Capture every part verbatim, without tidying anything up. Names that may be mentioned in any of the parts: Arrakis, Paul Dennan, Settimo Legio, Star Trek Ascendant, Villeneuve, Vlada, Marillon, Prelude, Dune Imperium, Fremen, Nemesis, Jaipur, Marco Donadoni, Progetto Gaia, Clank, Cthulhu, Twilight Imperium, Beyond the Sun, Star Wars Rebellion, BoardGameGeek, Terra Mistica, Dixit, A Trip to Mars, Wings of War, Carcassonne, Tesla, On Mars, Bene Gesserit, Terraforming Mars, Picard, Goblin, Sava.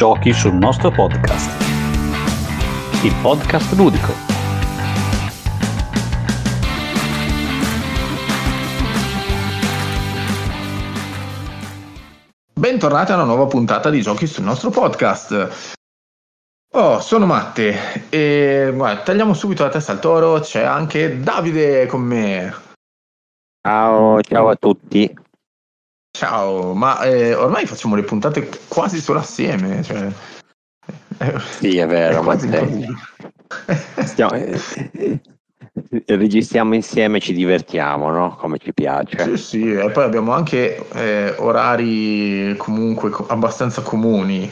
giochi sul nostro podcast, il podcast ludico. Bentornati a una nuova puntata di giochi sul nostro podcast. Oh, sono Matte e guarda, tagliamo subito la testa al toro, c'è anche Davide con me. Ciao, ciao a tutti. Ciao, ma eh, ormai facciamo le puntate quasi solo assieme, cioè... Sì, è vero, è ma te... Stiamo... registriamo insieme, ci divertiamo, no? Come ci piace. Sì, sì, e poi abbiamo anche eh, orari comunque abbastanza comuni.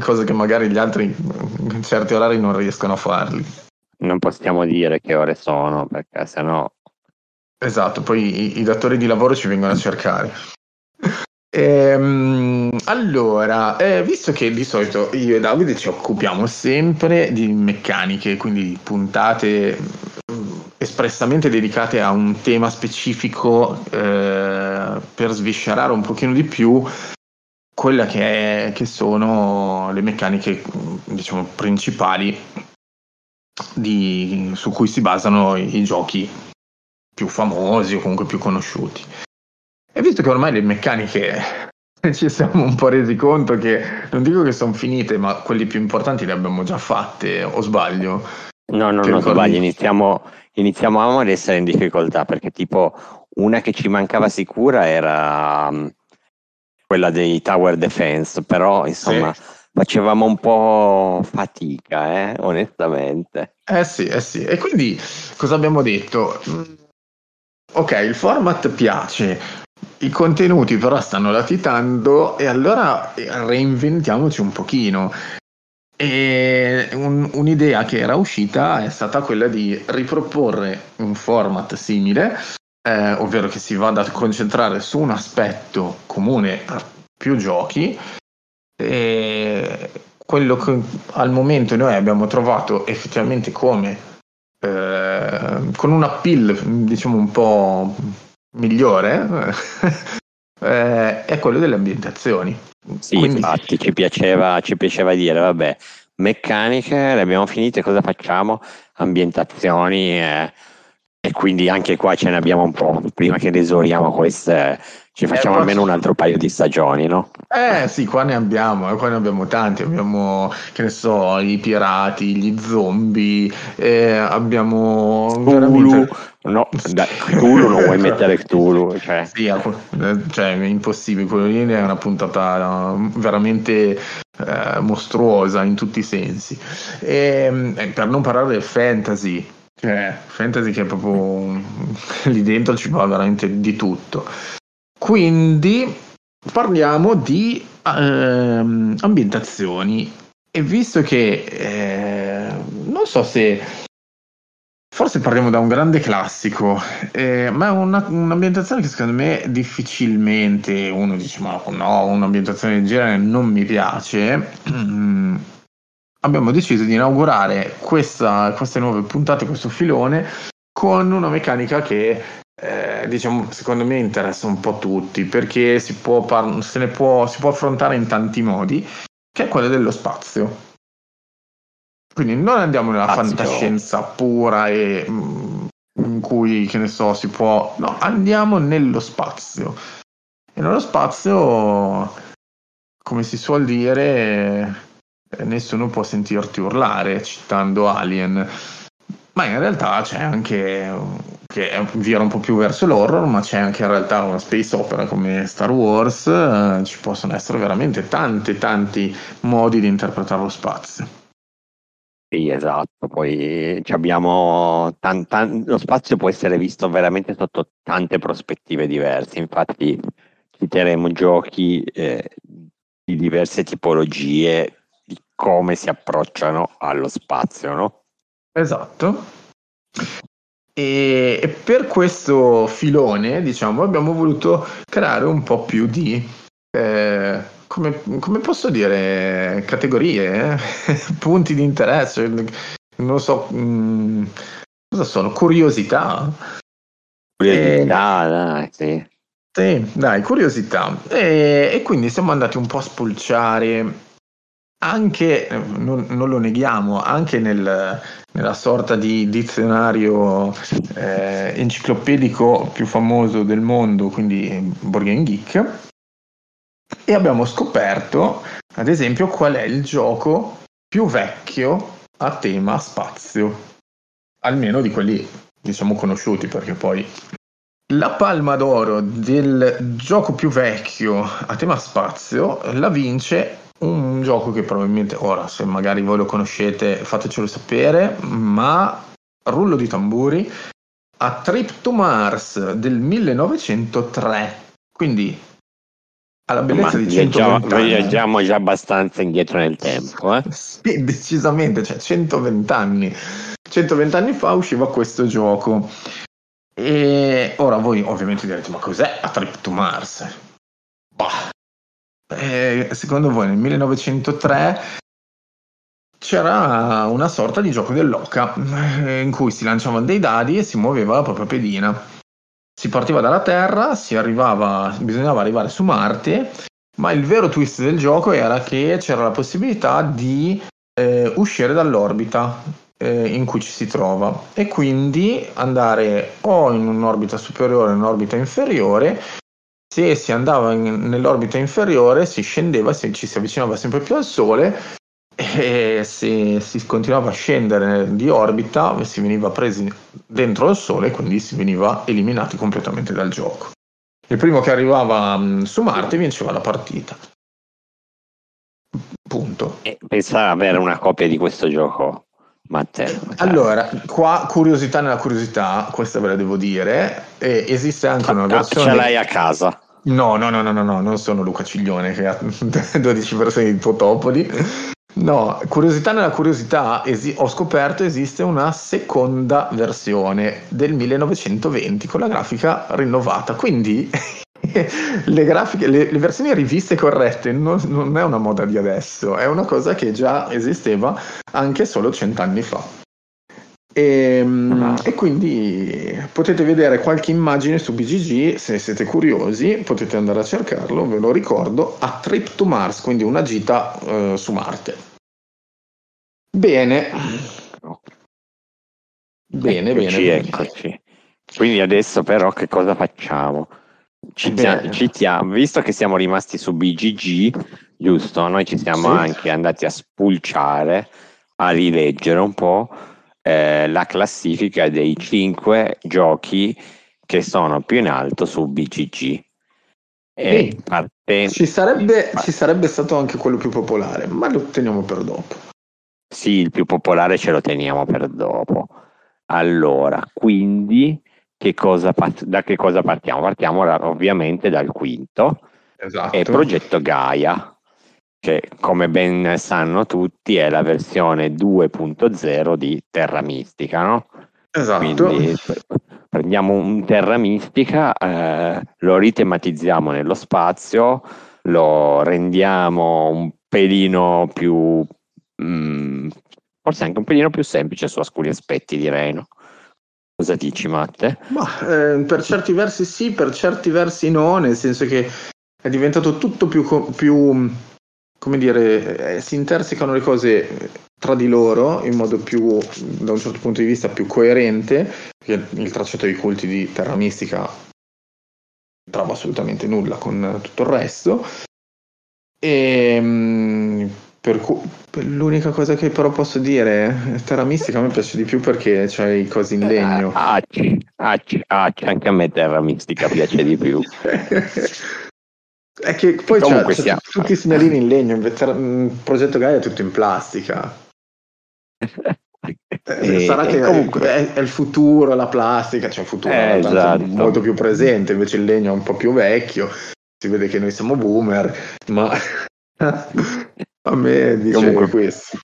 Cose che magari gli altri in certi orari non riescono a farli. Non possiamo dire che ore sono, perché sennò... Esatto, poi i, i datori di lavoro ci vengono a cercare. Ehm, allora, eh, visto che di solito io e Davide ci occupiamo sempre di meccaniche, quindi puntate espressamente dedicate a un tema specifico, eh, per sviscerare un pochino di più quella che, è, che sono le meccaniche, diciamo, principali di, su cui si basano i, i giochi più famosi o comunque più conosciuti. E visto che ormai le meccaniche ci siamo un po' resi conto che, non dico che sono finite, ma quelli più importanti le abbiamo già fatte, o sbaglio? No, no, no, sbaglio, iniziamo, iniziamo ad essere in difficoltà, perché tipo una che ci mancava sicura era... quella dei Tower Defense, però insomma sì, facevamo un po' fatica, eh, onestamente. Eh sì, eh sì. E quindi cosa abbiamo detto? Ok, il format piace, i contenuti però stanno latitando e allora reinventiamoci un pochino. E un, un'idea che era uscita è stata quella di riproporre un format simile, Eh, ovvero che si vada a concentrare su un aspetto comune a più giochi, e quello che al momento noi abbiamo trovato effettivamente come eh, con un appeal, diciamo, un po' migliore eh, è quello delle ambientazioni. Sì, quindi... infatti ci piaceva, ci piaceva dire vabbè, meccaniche le abbiamo finite, cosa facciamo? Ambientazioni eh... E quindi anche qua ce ne abbiamo un po', prima che esoriamo queste, ci facciamo eh, almeno un altro paio di stagioni, no? Eh sì, qua ne abbiamo, qua ne abbiamo tanti, abbiamo, che ne so, i pirati, gli zombie, eh, abbiamo... Cthulhu, no, dai, Cthulhu non vuoi mettere Cthulhu, cioè... Sì, cioè è impossibile, quello lì è una puntata veramente... Eh, mostruosa in tutti i sensi. E, per non parlare del fantasy... Cioè, fantasy che è proprio lì dentro ci va veramente di tutto. Quindi parliamo di ehm, ambientazioni. E visto che eh, non so se forse parliamo da un grande classico, eh, ma è una, un'ambientazione che secondo me difficilmente uno dice ma no, un'ambientazione del genere non mi piace. Abbiamo deciso di inaugurare questa, queste nuove puntate, questo filone, con una meccanica che, eh, diciamo, secondo me interessa un po' tutti, perché si può, par- se ne può, si può affrontare in tanti modi, che è quella dello spazio. Quindi non andiamo nella Azio. fantascienza pura e mh, in cui, che ne so, si può... No, andiamo nello spazio. E nello spazio, come si suol dire... nessuno può sentirti urlare citando Alien, ma in realtà c'è anche, che vira un po' più verso l'horror, ma c'è anche in realtà una space opera come Star Wars. Ci possono essere veramente tanti tanti modi di interpretare lo spazio. Sì, esatto, poi abbiamo tan, tan, lo spazio può essere visto veramente sotto tante prospettive diverse, infatti citeremo giochi eh, di diverse tipologie, come si approcciano allo spazio, no? Esatto. E, e per questo filone, diciamo, abbiamo voluto creare un po' più di eh, come, come posso dire, categorie, eh? punti di interesse, non so, mh, cosa sono, curiosità. Curiosità, e... dai, sì. Sì, dai, curiosità. E, e quindi siamo andati un po' a spulciare anche, non, non lo neghiamo, anche nel, nella sorta di dizionario eh, enciclopedico più famoso del mondo, quindi BoardGameGeek, e abbiamo scoperto, ad esempio, qual è il gioco più vecchio a tema spazio, almeno di quelli, diciamo, conosciuti, perché poi la palma d'oro del gioco più vecchio a tema spazio la vince un gioco che probabilmente, ora, se magari voi lo conoscete, fatecelo sapere, ma rullo di tamburi, A Trip to Mars del millenovecentotre, quindi alla bellezza ma di centoventi già, anni. Viaggiamo già abbastanza indietro nel tempo, eh? Sì, decisamente, cioè centoventi anni. centoventi anni fa usciva questo gioco, e ora voi ovviamente direte: ma cos'è A Trip to Mars? Bah. Eh, secondo voi nel millenovecentotre c'era una sorta di gioco dell'oca eh, in cui si lanciavano dei dadi e si muoveva la propria pedina, si partiva dalla Terra, si arrivava, bisognava arrivare su Marte, ma il vero twist del gioco era che c'era la possibilità di eh, uscire dall'orbita eh, in cui ci si trova, e quindi andare o in un'orbita superiore o in un'orbita inferiore. Se si andava in, nell'orbita inferiore, si scendeva, se ci si avvicinava sempre più al Sole, e se si continuava a scendere di orbita si veniva presi dentro al Sole, quindi si veniva eliminati completamente dal gioco. Il primo che arrivava mh, su Marte vinceva la partita. Punto. E pensava avere una copia di questo gioco, Matteo. Allora, qua curiosità nella curiosità, questa ve la devo dire, eh, esiste anche una versione... Ah, ce l'hai a casa? No, no, no, no, no, no, non sono Luca Ciglione che ha dodici persone di Totopoli. No, curiosità nella curiosità, esi- ho scoperto esiste una seconda versione del millenovecentoventi con la grafica rinnovata, quindi le grafiche, le, le versioni riviste corrette non, non è una moda di adesso, è una cosa che già esisteva anche solo cent'anni fa. E, mm. e quindi potete vedere qualche immagine su B G G, se siete curiosi potete andare a cercarlo, ve lo ricordo, A Trip to Mars, quindi una gita eh, su Marte. Bene, bene, eccoci, bene, eccoci. Quindi adesso però che cosa facciamo? Ci tia, ci tia, visto che siamo rimasti su B G G, giusto? Noi ci siamo sì. anche andati a spulciare, a rileggere un po' eh, la classifica dei cinque giochi che sono più in alto su B G G. E parte... ci, sarebbe, ci sarebbe stato anche quello più popolare, ma lo teniamo per dopo. Sì, il più popolare ce lo teniamo per dopo. Allora, quindi... Che cosa, da che cosa partiamo? Partiamo ovviamente dal quinto, esatto. È Progetto Gaia, che come ben sanno tutti è la versione due punto zero di Terra Mistica, no? Esatto. Quindi prendiamo un Terra Mistica, eh, lo ritematizziamo nello spazio, lo rendiamo un pelino più, mh, forse anche un pelino più semplice su alcuni aspetti, direi, no? Cosa dici, Matte? Ma, eh, per certi versi sì, per certi versi no, nel senso che è diventato tutto più, più come dire, eh, si intersecano le cose tra di loro in modo più, da un certo punto di vista, più coerente, perché il tracciato dei culti di Terra Mistica trova assolutamente nulla con tutto il resto. E... Mh, Per cu- l'unica cosa che però posso dire, Terra Mistica a me piace di più perché c'è i cosi in legno. Acci, acci, acci, anche a me Terra Mistica piace di più. È che poi c'è, c'è siamo... tutti i segnalini in legno, il Progetto Gaia è tutto in plastica. E, Sarà e che comunque... è, è il futuro, la plastica, cioè il futuro eh, esatto. è molto più presente, invece il legno è un po' più vecchio, si vede che noi siamo boomer, ma... A me dice comunque questo.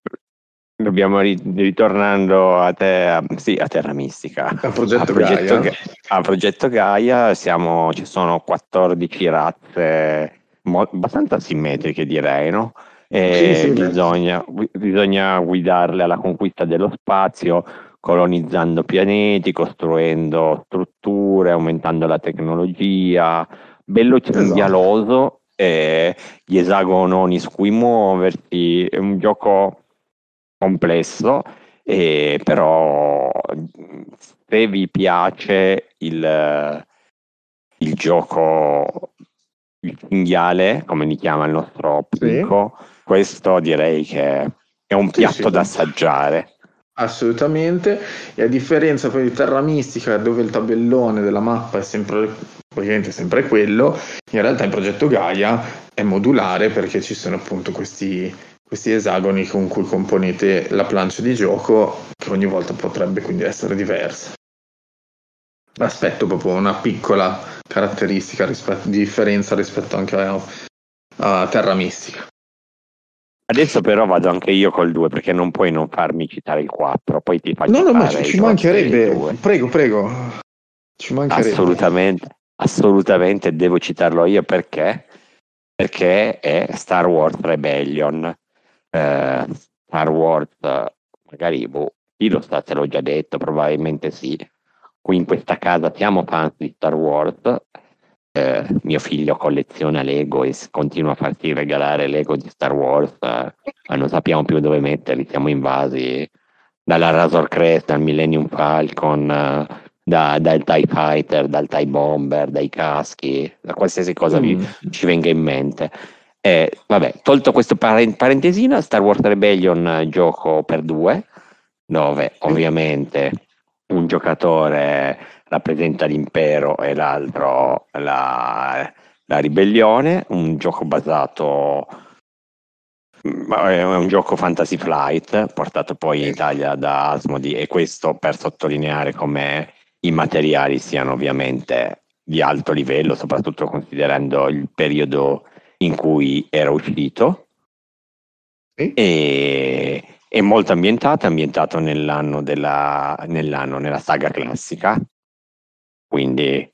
Dobbiamo ritornando a te, a, sì, a Terra Mistica. A Progetto, a progetto Gaia. Ga, a Progetto Gaia siamo, ci sono quattordici razze mo, abbastanza simmetriche, direi, no? E sì, sì, bisogna, sì. bisogna guidarle alla conquista dello spazio, colonizzando pianeti, costruendo strutture, aumentando la tecnologia. Bello cinghialoso. Esatto. eh, gli esagononi su cui muoverti, è un gioco complesso, eh, però se vi piace il, il gioco, il cinghiale, come li chiama il nostro pubblico, sì, questo direi che è un piatto sì, sì, da assaggiare. Assolutamente. E a differenza poi di Terra Mistica, dove il tabellone della mappa è sempre ovviamente sempre quello, in realtà in Progetto Gaia è modulare, perché ci sono appunto questi, questi esagoni con cui componete la plancia di gioco, che ogni volta potrebbe quindi essere diversa. Aspetto proprio una piccola caratteristica rispetto, di differenza rispetto anche a, a Terra Mistica. Adesso però vado anche io col due, perché non puoi non farmi citare il quattro, poi ti faccio no, no, ma ci, ci mancherebbe, prego, prego, ci mancherebbe. Assolutamente, assolutamente devo citarlo io, perché perché è Star Wars Rebellion. Eh, Star Wars, magari, boh, chi lo sa se l'ho già detto, probabilmente sì. Qui in questa casa siamo fan di Star Wars. Eh, mio figlio colleziona Lego e continua a farsi regalare Lego di Star Wars, eh, ma non sappiamo più dove metterli, siamo invasi dalla Razor Crest al Millennium Falcon, eh, da, dal TIE Fighter, dal TIE Bomber, dai caschi, da qualsiasi cosa mm. vi, ci venga in mente. Eh, vabbè, tolto questo parent- parentesina, Star Wars Rebellion, gioco per due, dove ovviamente un giocatore rappresenta l'impero e l'altro la, la ribellione. Un gioco basato, è un gioco Fantasy Flight, portato poi in Italia da Asmodee, e questo per sottolineare come i materiali siano ovviamente di alto livello, soprattutto considerando il periodo in cui era uscito. Sì. E è molto ambientato, ambientato nell'anno della nell'anno nella saga classica, quindi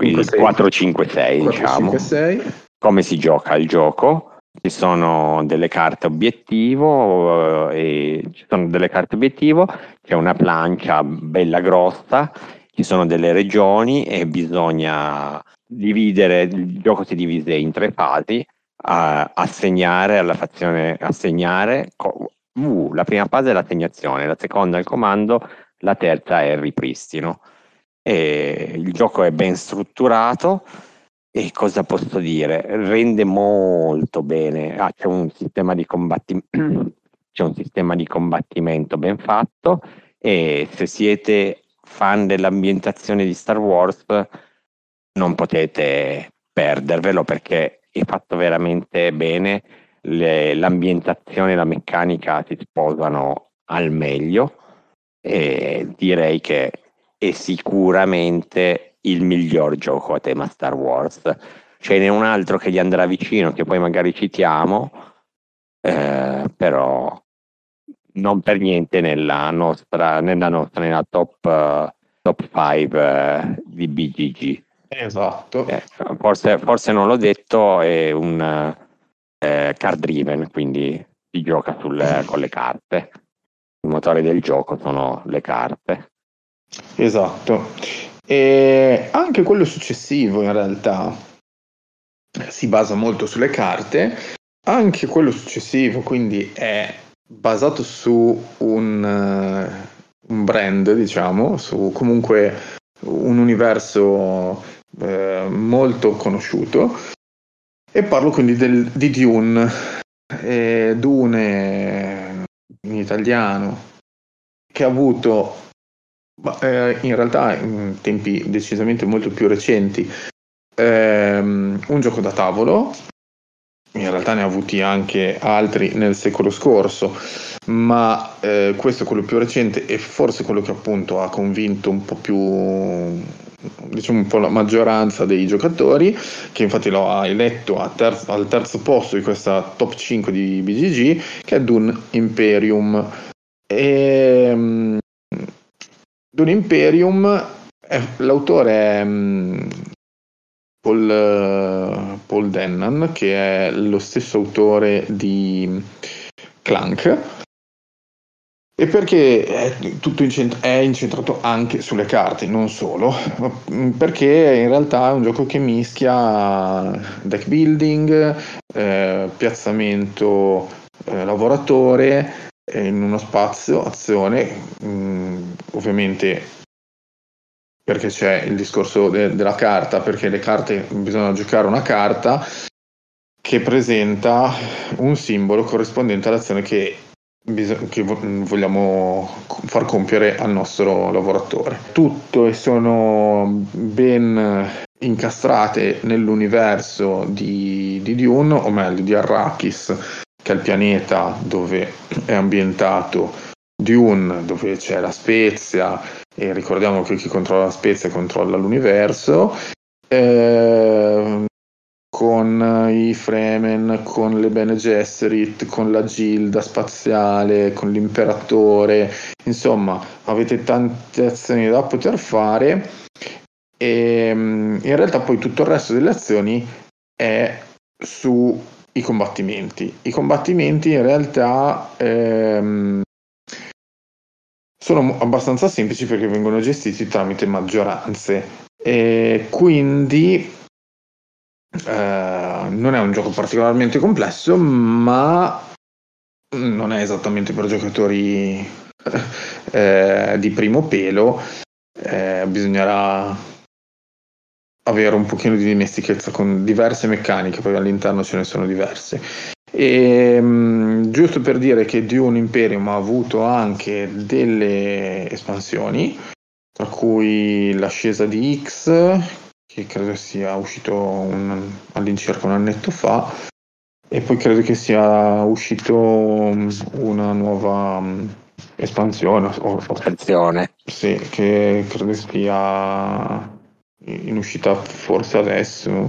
il quattro cinque sei, diciamo. quattro cinque sei. Come si gioca il gioco? Ci sono delle carte obiettivo, eh, e ci sono delle carte obiettivo, c'è una plancia bella grossa, ci sono delle regioni e bisogna dividere, il gioco si divide in tre fasi, a, assegnare alla fazione, assegnare co- Uh, la prima fase è l'assegnazione, la seconda è il comando, la terza è il ripristino. E il gioco è ben strutturato e cosa posso dire? Rende molto bene. Ah, c'è un sistema di combattimento, c'è un sistema di combattimento ben fatto, e se siete fan dell'ambientazione di Star Wars non potete perdervelo, perché è fatto veramente bene. Le, l'ambientazione e la meccanica si sposano al meglio, e direi che è sicuramente il miglior gioco a tema Star Wars. Ce n'è un altro che gli andrà vicino, che poi magari citiamo, eh, però non per niente nella nostra nella nostra nella top uh, top cinque uh, di B G G. Esatto. Eh, forse, forse non l'ho detto, è un uh, Eh, card driven, quindi si gioca sul, con le carte, il motore del gioco sono le carte. Esatto. E anche quello successivo in realtà si basa molto sulle carte, anche quello successivo quindi è basato su un, un brand, diciamo, su comunque un universo eh, molto conosciuto. E parlo quindi del, di Dune, eh, Dune in italiano, che ha avuto eh, in realtà in tempi decisamente molto più recenti ehm, un gioco da tavolo, in realtà ne ha avuti anche altri nel secolo scorso, ma eh, questo è quello più recente e forse quello che appunto ha convinto un po' più... diciamo un po' la maggioranza dei giocatori, che infatti lo ha eletto a terzo, al terzo posto di questa top cinque di B G G, che è Dune Imperium. E Dune Imperium è, l'autore è Paul, Paul Dennan, che è lo stesso autore di Clank, E perché è tutto incent- è incentrato anche sulle carte, non solo, perché in realtà è un gioco che mischia deck building, eh, piazzamento eh, lavoratore eh, in uno spazio, azione, mh, ovviamente perché c'è il discorso de- della carta, perché le carte, bisogna giocare una carta che presenta un simbolo corrispondente all'azione che che vogliamo far compiere al nostro lavoratore. Tutto e sono ben incastrate nell'universo di, di Dune, o meglio di Arrakis, che è il pianeta dove è ambientato Dune, dove c'è la spezia, e ricordiamo che chi controlla la spezia controlla l'universo, eh, con i Fremen, con le Bene Gesserit, con la Gilda Spaziale, con l'Imperatore, insomma avete tante azioni da poter fare, e in realtà poi tutto il resto delle azioni è sui combattimenti. I combattimenti in realtà ehm, sono abbastanza semplici perché vengono gestiti tramite maggioranze, e quindi Uh, non è un gioco particolarmente complesso, ma non è esattamente per giocatori uh, di primo pelo. Uh, bisognerà avere un pochino di dimestichezza con diverse meccaniche, perché all'interno ce ne sono diverse. E, um, giusto per dire che Dune Imperium ha avuto anche delle espansioni, tra cui l'ascesa di X, che credo sia uscito un, all'incirca un annetto fa, e poi credo che sia uscito una nuova espansione o, espansione sì, che credo sia in uscita forse adesso,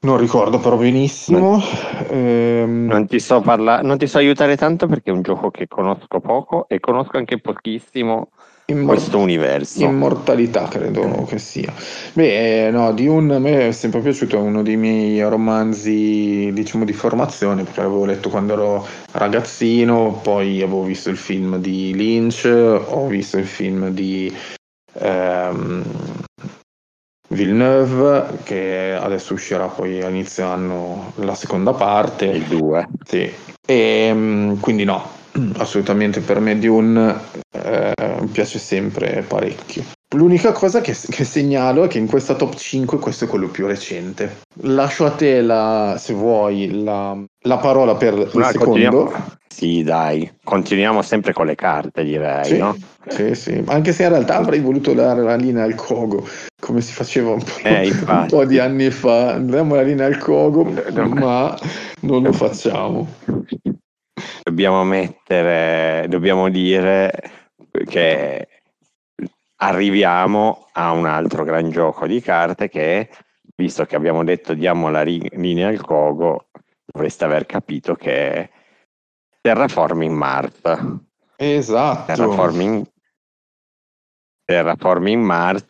non ricordo però benissimo. Non, ehm... non ti so parla- non ti so aiutare tanto perché è un gioco che conosco poco e conosco anche pochissimo Immor- questo universo. Immortalità credo che sia. Beh, no, Dune a me è sempre piaciuto, è uno dei miei romanzi, diciamo, di formazione, perché l'avevo letto quando ero ragazzino, poi avevo visto il film di Lynch, ho visto il film di ehm, Villeneuve, che adesso uscirà poi a inizio anno la seconda parte, il due. Sì. E quindi no, assolutamente per me Dune eh, piace sempre parecchio. L'unica cosa che, che segnalo è che in questa top cinque questo è quello più recente. Lascio a te la, se vuoi la, la parola per il no, secondo. Sì, dai, continuiamo sempre con le carte, direi, sì, no? Sì, sì, anche se in realtà avrei voluto dare la linea al Kogo, come si faceva un po', eh, un po' di anni fa. Diamo la linea al Kogo, ma non lo facciamo. Dobbiamo mettere, dobbiamo dire che arriviamo a un altro gran gioco di carte che, visto che abbiamo detto diamo la ri- linea al Kogo, dovreste aver capito che è Terraforming Mars. Esatto. Terraforming, Terraforming Mars,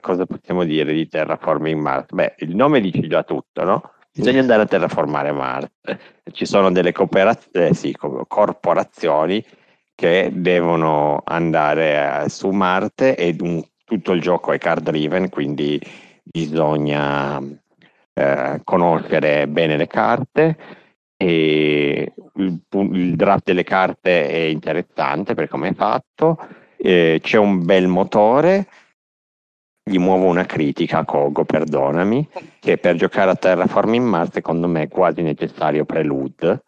cosa possiamo dire di Terraforming Mars? Beh, il nome dice già tutto, no? Bisogna andare a terraformare Marte. Ci sono delle cooperaz- eh, sì, corporazioni che devono andare eh, su Marte, e un, tutto il gioco è card driven, quindi bisogna eh, conoscere bene le carte, e il, il draft delle carte è interessante per come è fatto, eh, c'è un bel motore. Gli muovo una critica a Kogo, perdonami, che per giocare a Terraforming Mars secondo me è quasi necessario Prelude,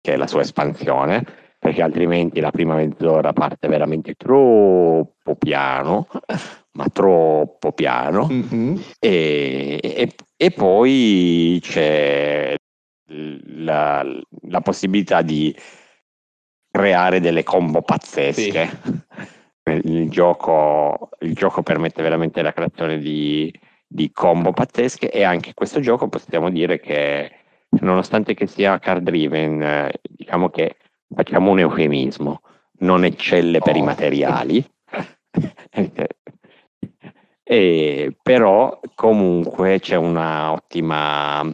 che è la sua espansione, perché altrimenti la prima mezz'ora parte veramente troppo piano, ma troppo piano, mm-hmm. e, e, e poi c'è la, la possibilità di creare delle combo pazzesche. Sì. Il gioco, il gioco permette veramente la creazione di, di combo pazzesche, e anche questo gioco possiamo dire che, nonostante che sia card driven, eh, diciamo che facciamo un eufemismo, non eccelle per oh. i materiali e, però comunque c'è una ottima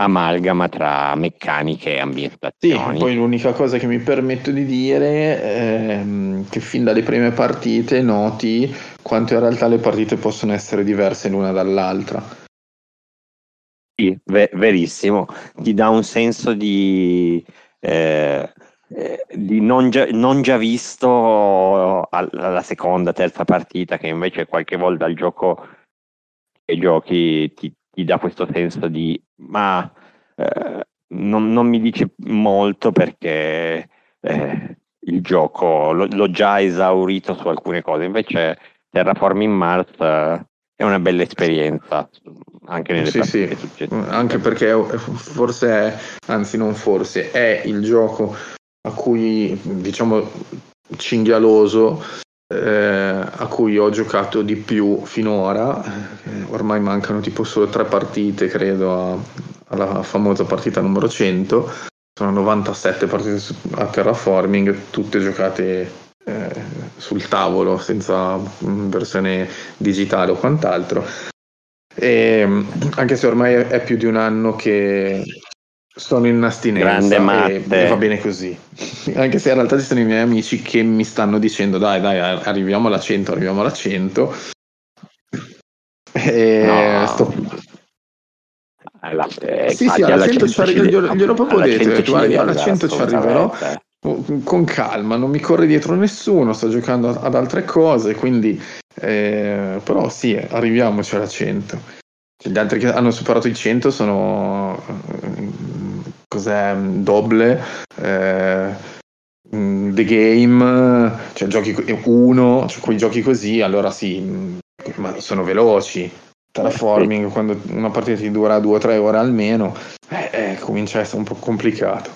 amalgama tra meccaniche e ambientazioni. Sì, poi l'unica cosa che mi permetto di dire è che fin dalle prime partite noti quanto in realtà le partite possono essere diverse l'una dall'altra. Sì, ver- verissimo, ti dà un senso di... Eh... Eh, di non già, non già visto alla seconda, terza partita, che invece qualche volta il gioco che giochi ti, ti dà questo senso di ma eh, non, non mi dice molto perché eh, il gioco lo, l'ho già esaurito su alcune cose. Invece Terraforming Mars eh, è una bella esperienza anche nelle sì, partite sì. successive, anche perché forse è, anzi non forse è il gioco a cui, diciamo, cinghialoso, eh, a cui ho giocato di più finora. Ormai mancano tipo solo tre partite, credo, a, alla famosa partita numero cento. Sono novantasette partite a Terraforming, tutte giocate eh, sul tavolo, senza versione digitale o quant'altro. E, anche se ormai è più di un anno che... sono in astinenza e, e va bene così, anche se in realtà ci sono i miei amici che mi stanno dicendo dai dai arriviamo alla cento, arriviamo alla cento e no. sto... alla, eh, sì sì alla, alla cento ci arriverò, gliel'ho proprio detto, alla cento ci arriverò con calma, non mi corre dietro nessuno, sto giocando ad altre cose, quindi eh, però sì, arriviamoci alla cento. Gli altri che hanno superato il cento sono cos'è Doble, eh, The Game, cioè giochi uno, cioè quei giochi così, allora sì, ma sono veloci. Terraforming, quando una partita ti dura due o tre ore almeno, eh, eh, comincia a essere un po' complicato,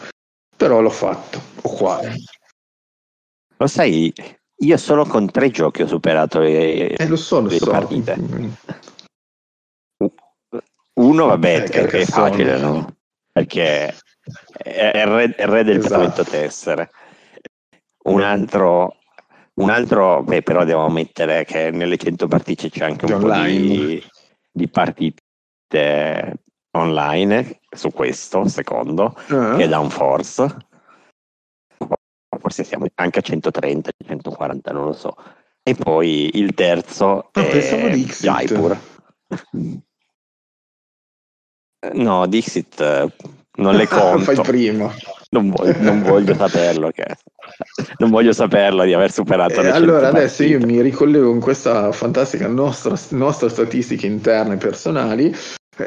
però l'ho fatto, o quale. Lo sai, io solo con tre giochi ho superato le, eh, lo so, lo le so. partite. Mm-hmm. Uno vabbè, eh, perché è facile, no? Perché è il re, è re del esatto. Progetto tessere. Un altro, un altro beh, però devo ammettere che nelle cento partite c'è anche un online. po' di, di partite online su questo secondo uh-huh. che è Downforce. Forse siamo anche a centotrenta centoquaranta, non lo so. E poi il terzo ah, è Jaipur. No, Dixit non le conto. Fai prima. Non voglio, non voglio saperlo. Che... Non voglio saperlo di aver superato eh, le Allora adesso partite. Io mi ricollego con questa fantastica nostra, nostra statistica interna e personali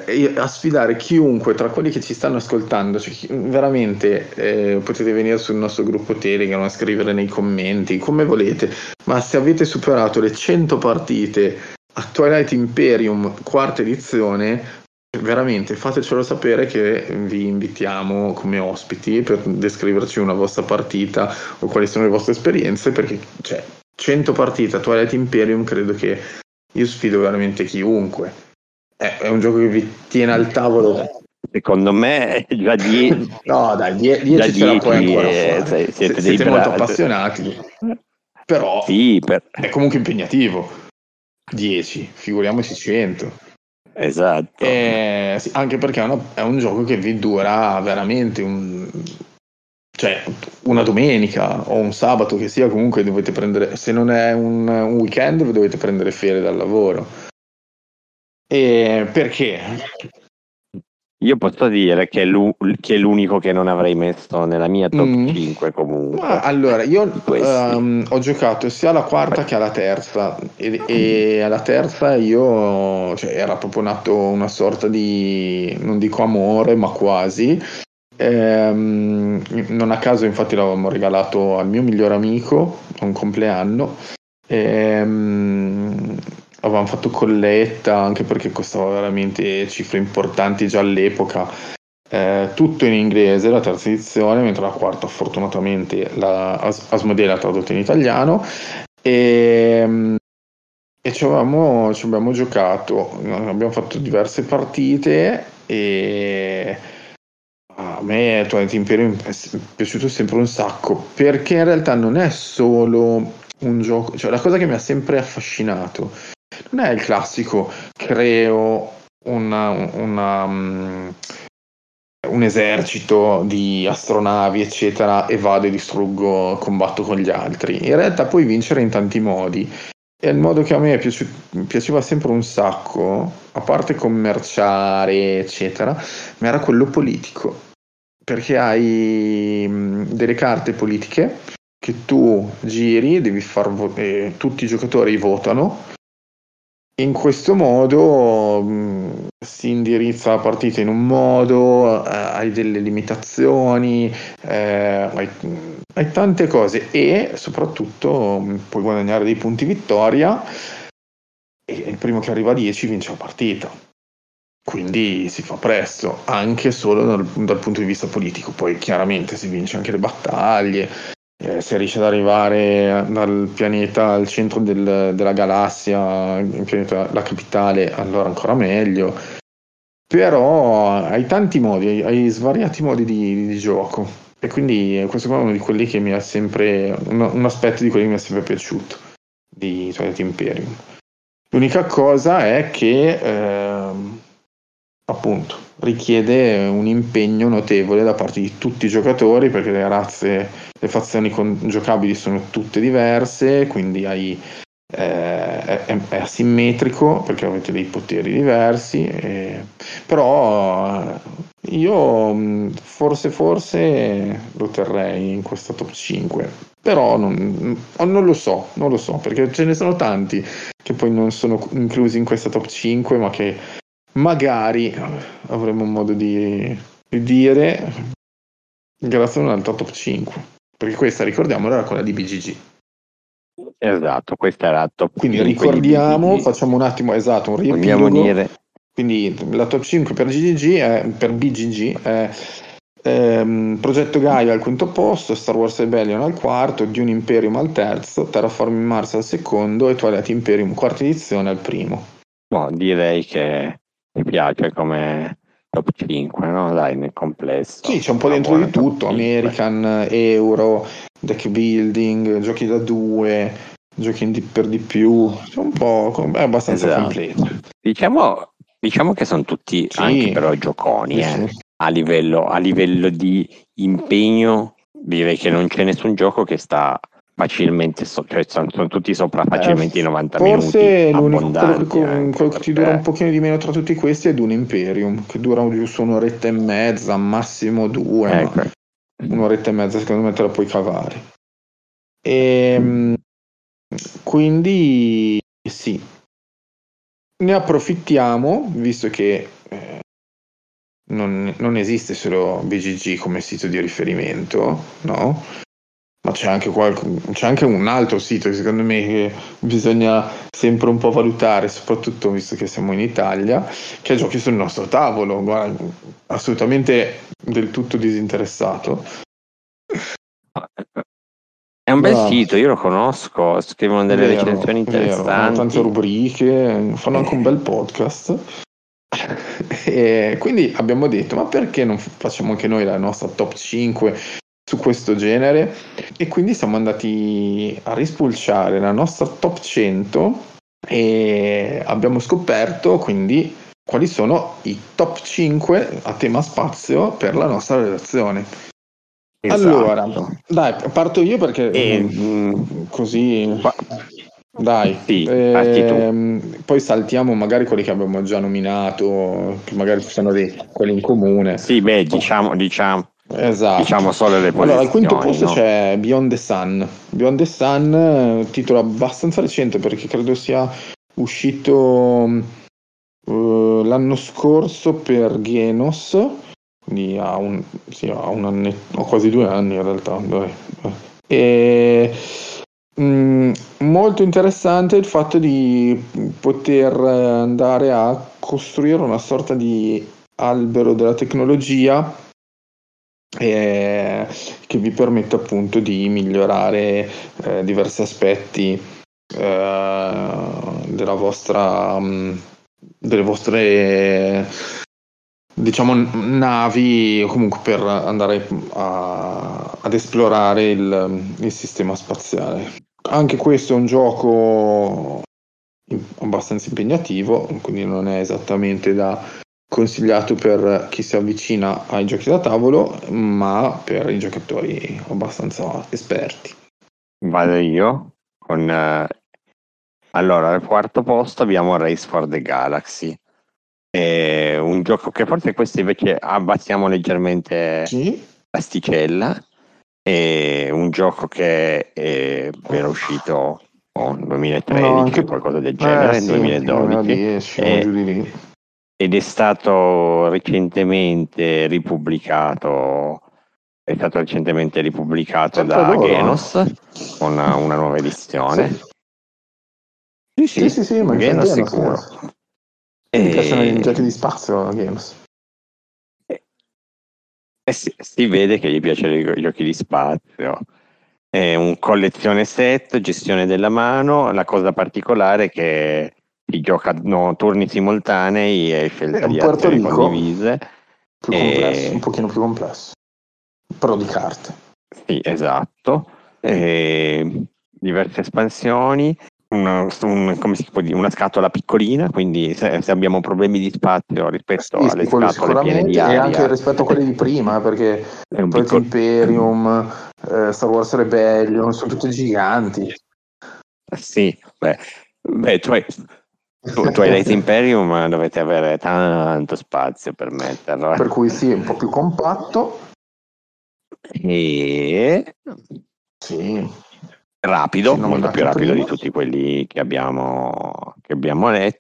eh, a sfidare chiunque tra quelli che ci stanno ascoltando. Cioè, chi, veramente eh, potete venire sul nostro gruppo Telegram a scrivere nei commenti, come volete. Ma se avete superato le cento partite a Twilight Imperium quarta edizione... veramente fatecelo sapere che vi invitiamo come ospiti per descriverci una vostra partita o quali sono le vostre esperienze, perché cioè, cento partite a Twilight Imperium credo che io sfido veramente chiunque. È, è un gioco che vi tiene al tavolo. Secondo me già dieci no dai dieci die- ce la puoi ancora fare. Sei, siete, siete molto appassionati, però sì, per... è comunque impegnativo. dieci, figuriamoci cento. Esatto. Eh, sì, anche perché è, una, è un gioco che vi dura veramente un, cioè, una domenica o un sabato che sia, comunque dovete prendere, se non è un, un weekend vi dovete prendere ferie dal lavoro. E perché? Io posso dire che, l'u- che è l'unico che non avrei messo nella mia top mm. cinque comunque. Ma allora, io um, ho giocato sia alla quarta che alla terza e, e alla terza io cioè, era proprio nato una sorta di, non dico amore, ma quasi. Ehm, non a caso infatti l'avevamo regalato al mio migliore amico a un compleanno. Ehm, avevamo fatto colletta anche perché costava veramente cifre importanti già all'epoca, eh, tutto in inglese la terza edizione, mentre la quarta fortunatamente la As- Asmodee l'ha tradotta in italiano e, e ci, avevamo, ci abbiamo giocato, abbiamo fatto diverse partite e a me Twilight Imperium è piaciuto sempre un sacco, perché in realtà non è solo un gioco, cioè la cosa che mi ha sempre affascinato non è il classico creo una, una, un esercito di astronavi eccetera, e vado e distruggo, combatto con gli altri. In realtà puoi vincere in tanti modi, e il modo che a me piace, piaceva sempre un sacco, a parte commerciare eccetera, ma era quello politico, perché hai delle carte politiche che tu giri, devi far vo- eh, tutti i giocatori votano. In questo modo mh, si indirizza la partita in un modo, eh, hai delle limitazioni, eh, hai, hai tante cose, e soprattutto mh, puoi guadagnare dei punti vittoria, e il primo che arriva a dieci vince la partita. Quindi si fa presto, anche solo dal, dal punto di vista politico. Poi chiaramente si vince anche le battaglie. Eh, se riesce ad arrivare dal pianeta al centro del, della galassia, il pianeta, la capitale, allora ancora meglio. Però hai tanti modi, hai, hai svariati modi di, di gioco, e quindi questo qua è uno di quelli che mi ha sempre un, un aspetto di quelli che mi è sempre piaciuto di Twilight Imperium. L'unica cosa è che eh, appunto richiede un impegno notevole da parte di tutti i giocatori, perché le razze, le fazioni con- giocabili sono tutte diverse, quindi hai, eh, è, è asimmetrico perché avete dei poteri diversi, eh, però io forse forse lo terrei in questa top cinque, però non, non lo so, non lo so, perché ce ne sono tanti che poi non sono inclusi in questa top cinque, ma che magari avremo modo di, di dire grazie a un'altra top cinque. Perché questa, ricordiamolo, era quella di B G G. Esatto, questa era la top cinque. Quindi ricordiamo, facciamo un attimo, esatto, un riepilogo. Quindi la top cinque per G G G è, per B G G è ehm, Progetto Gaia al quinto posto, Star Wars Rebellion al quarto, Dune Imperium al terzo, Terraforming Mars al secondo e Twilight Imperium quarta edizione al primo. No, direi che mi piace come top cinque, no? Dai, nel complesso. Sì, c'è un po' dentro di tutto, American, Euro, deck building, giochi da due, giochi di, per di più, c'è un po', è abbastanza esatto. completo. Diciamo, diciamo che sono tutti sì. anche però gioconi, eh. sì. a livello, a livello di impegno direi che non c'è nessun gioco che sta facilmente, so, cioè sono, sono tutti sopra facilmente eh, i novanta forse minuti. Forse quello, quello che ti dura un pochino di meno tra tutti questi è Dune Imperium, che dura giusto un'oretta e mezza, massimo due, ecco. ma un'oretta e mezza secondo me te la puoi cavare. E quindi sì, ne approfittiamo, visto che eh, non, non esiste solo B G G come sito di riferimento, no? Ma c'è anche, qualche, c'è anche un altro sito che secondo me che bisogna sempre un po' valutare, soprattutto visto che siamo in Italia, che è Giochi sul nostro tavolo, guarda, assolutamente del tutto disinteressato. È un bel guarda. sito, io lo conosco, scrivono delle vero, recensioni interessanti. Vero, fanno tante rubriche, fanno anche un bel podcast. E quindi abbiamo detto, ma perché non facciamo anche noi la nostra top cinque su questo genere? E quindi siamo andati a rispulciare la nostra top cento e abbiamo scoperto quindi quali sono i top cinque a tema spazio per la nostra redazione. Esatto. Allora, dai, parto io perché e, mh, così fa... dai sì, eh, poi saltiamo magari quelli che abbiamo già nominato, che magari ci sono dei quelli in comune. Sì, beh, diciamo diciamo Esatto. Diciamo solo le posizioni. Allora, al quinto posto no? c'è Beyond the Sun. Beyond the Sun, titolo abbastanza recente perché credo sia uscito uh, l'anno scorso per Genos, quindi ha un, sì, ha un annetto, quasi due anni in realtà. E, mh, molto interessante il fatto di poter andare a costruire una sorta di albero della tecnologia Eh, che vi permette appunto di migliorare eh, diversi aspetti eh, della vostra mh, delle vostre eh, diciamo navi, o comunque per andare a, ad esplorare il, il sistema spaziale. Anche questo è un gioco abbastanza impegnativo, quindi non è esattamente da consigliato per chi si avvicina ai giochi da tavolo, ma per i giocatori abbastanza esperti. Vado io con eh... allora al quarto posto abbiamo Race for the Galaxy. È un gioco che forse questo invece abbassiamo leggermente sì. l'asticella. È un gioco che è appena uscito oh, nel duemilatredici no, anche... qualcosa del genere, nel eh, sì, duemiladodici e, ed è stato recentemente ripubblicato è stato recentemente ripubblicato Senta da loro. Genos con una, una nuova edizione. Sì, sì, sì, sì, sì, sì ma Genos sicuro. Sì. E... Mi piacciono i giochi di spazio, Genos. Eh sì, si vede che gli piacciono i giochi di spazio. È un collezione set, gestione della mano. La cosa particolare è che si giocano turni simultanei e scelte di azioni condivise. Più e... complesso, un pochino più complesso, però di carte. Sì, esatto. E diverse espansioni. Una, un, come si può dire, una scatola piccolina, quindi se, se abbiamo problemi di spazio rispetto sì, alle scatole piene di aria e anche rispetto a quelle di prima, perché Twilight piccolo... Imperium, eh, Star Wars Rebellion sono tutti giganti. Sì, beh, beh Twilight Imperium dovete avere tanto spazio per metterlo, eh. Per cui sì, è un po' più compatto e sì rapido, sì, molto più rapido prima. Di tutti quelli che abbiamo che abbiamo letto,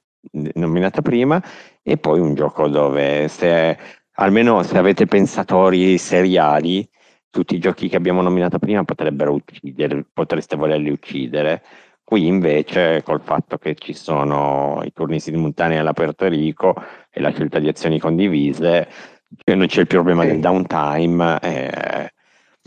nominato prima. E poi un gioco dove se almeno se avete pensatori seriali, tutti i giochi che abbiamo nominato prima potrebbero uccidere, potreste volerli uccidere. Qui invece col fatto che ci sono i turni simultanei alla Puerto Rico e la scelta di azioni condivise, cioè non c'è il problema sì. del downtime, eh,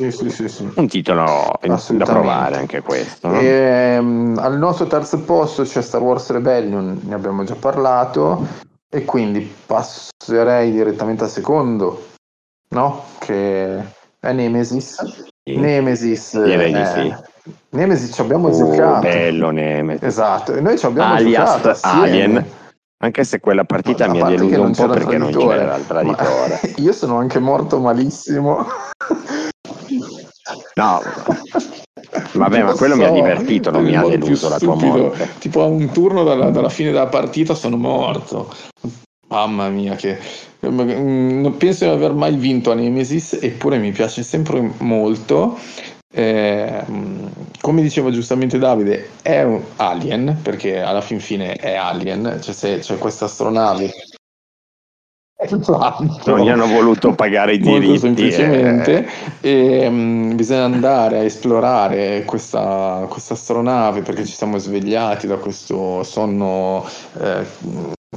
Sì, sì, sì, sì. un titolo da provare anche questo, no? E, um, al nostro terzo posto c'è Star Wars Rebellion, ne abbiamo già parlato e quindi passerei direttamente al secondo, no? Che è Nemesis. Sì. Nemesis eh, sì. Nemesis ci abbiamo oh, giocato bello Nemesis esatto e noi ci abbiamo Alias giocato Alien sì. Anche se quella partita no, mi ha deluso un po' perché non c'era il traditore. Ma, io sono anche morto malissimo. No, vabbè, ma quello so, mi ha divertito, non mi ha deluso la tua morte. Tipo a un turno dalla, dalla fine della partita sono morto. Mamma mia, che non penso di aver mai vinto a Nemesis, eppure mi piace sempre molto. Eh, come diceva giustamente Davide, è un Alien, perché alla fin fine è Alien, cioè se c'è cioè questa astronave. Esatto. Non gli hanno voluto pagare i diritti molto semplicemente eh. e, um, bisogna andare a esplorare questa, questa astronave perché ci siamo svegliati da questo sonno eh,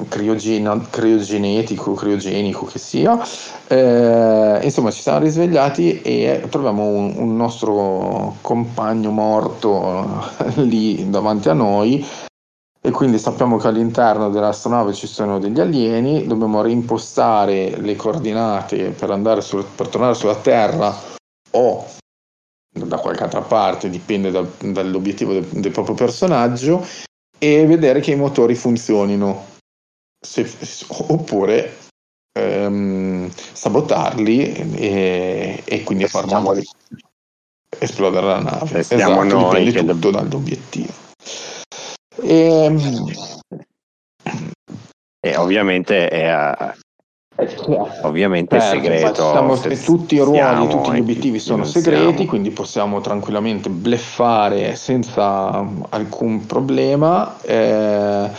criogeno, criogenetico criogenico che sia eh, insomma ci siamo risvegliati e troviamo un, un nostro compagno morto lì davanti a noi. E quindi sappiamo che all'interno dell'astronave ci sono degli alieni, dobbiamo reimpostare le coordinate per andare su, per tornare sulla Terra o da qualche altra parte, dipende da, dall'obiettivo del, del proprio personaggio, e vedere che i motori funzionino, se, oppure ehm, sabotarli e, e quindi farlo esplodere la nave. Esatto, noi dipende tutto do... dall'obiettivo. E, e ovviamente è, ovviamente eh, è segreto. Siamo, se tutti i ruoli, tutti gli obiettivi sono segreti, siamo. Quindi possiamo tranquillamente bleffare senza alcun problema. Eh,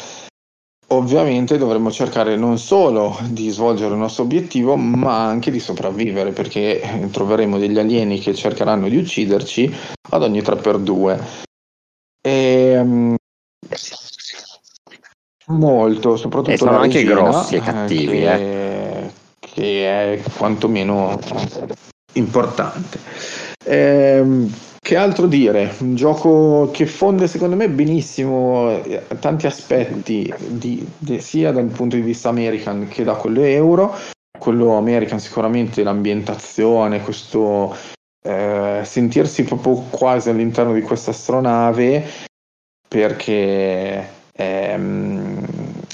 ovviamente dovremmo cercare non solo di svolgere il nostro obiettivo, ma anche di sopravvivere, perché troveremo degli alieni che cercheranno di ucciderci ad ogni tre per due. E, molto, soprattutto e sono anche regina, grossi e cattivi che, eh. che è quantomeno importante. Ehm, che altro dire? Un gioco che fonde secondo me benissimo tanti aspetti di, di, sia dal punto di vista American che da quello euro. Quello American sicuramente l'ambientazione, questo eh, sentirsi proprio quasi all'interno di questa astronave, perché ehm,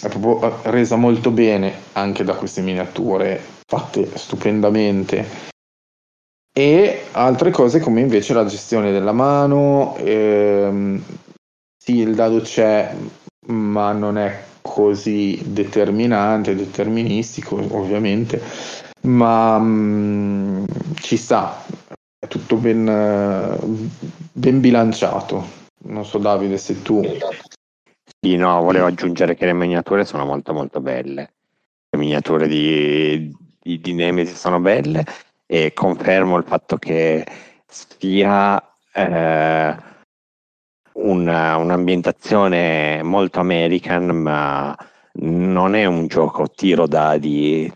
è proprio resa molto bene anche da queste miniature fatte stupendamente, e altre cose come invece la gestione della mano. Ehm, sì, il dado c'è, ma non è così determinante, deterministico ovviamente, ma mh, ci sta, è tutto ben, ben bilanciato. Non so Davide se tu... Sì, no, volevo aggiungere che le miniature sono molto molto belle, le miniature di, di, di Nemesis sono belle, e confermo il fatto che sia eh, una, un'ambientazione molto American, ma non è un gioco tiro dadi,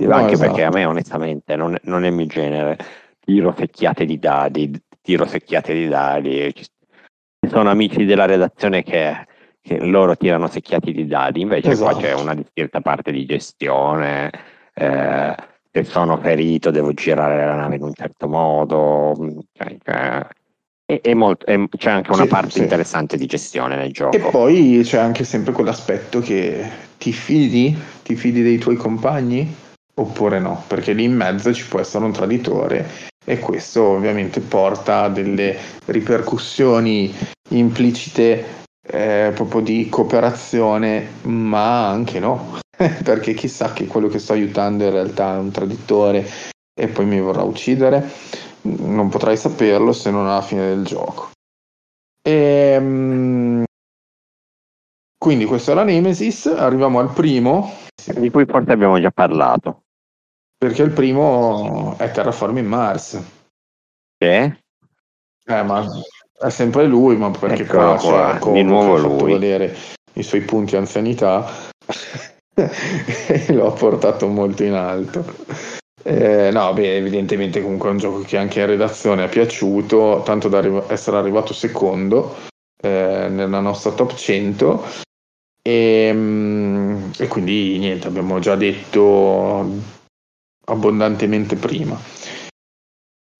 no, anche esatto. Perché a me onestamente non, non è il mio genere, tiro secchiate di dadi, tiro secchiate di dadi, ci sono amici della redazione che... che loro tirano secchiati di dadi, invece esatto. Qua c'è una distinta parte di gestione, eh, se sono ferito devo girare la nave in un certo modo, cioè, cioè, è, è molto, è, c'è anche una sì, parte sì. interessante di gestione nel gioco. E poi c'è anche sempre quell'aspetto che ti fidi, ti fidi dei tuoi compagni oppure no, perché lì in mezzo ci può essere un traditore e questo ovviamente porta a delle ripercussioni implicite Eh, proprio di cooperazione, ma anche no, perché chissà che quello che sto aiutando in realtà è un traditore e poi mi vorrà uccidere. Non potrai saperlo se non alla fine del gioco. E quindi questo era Nemesis. Arriviamo al primo, di cui forse abbiamo già parlato, perché il primo è Terraforming Mars. Che? Eh, ma è sempre lui, ma perché ecco, qua c'è di nuovo lui, vedere i suoi punti anzianità e lo ha portato molto in alto. Eh, no, beh, evidentemente comunque è un gioco che anche in redazione è piaciuto, tanto da arri- essere arrivato secondo eh, nella nostra top cento e, mm, e quindi niente, abbiamo già detto abbondantemente prima.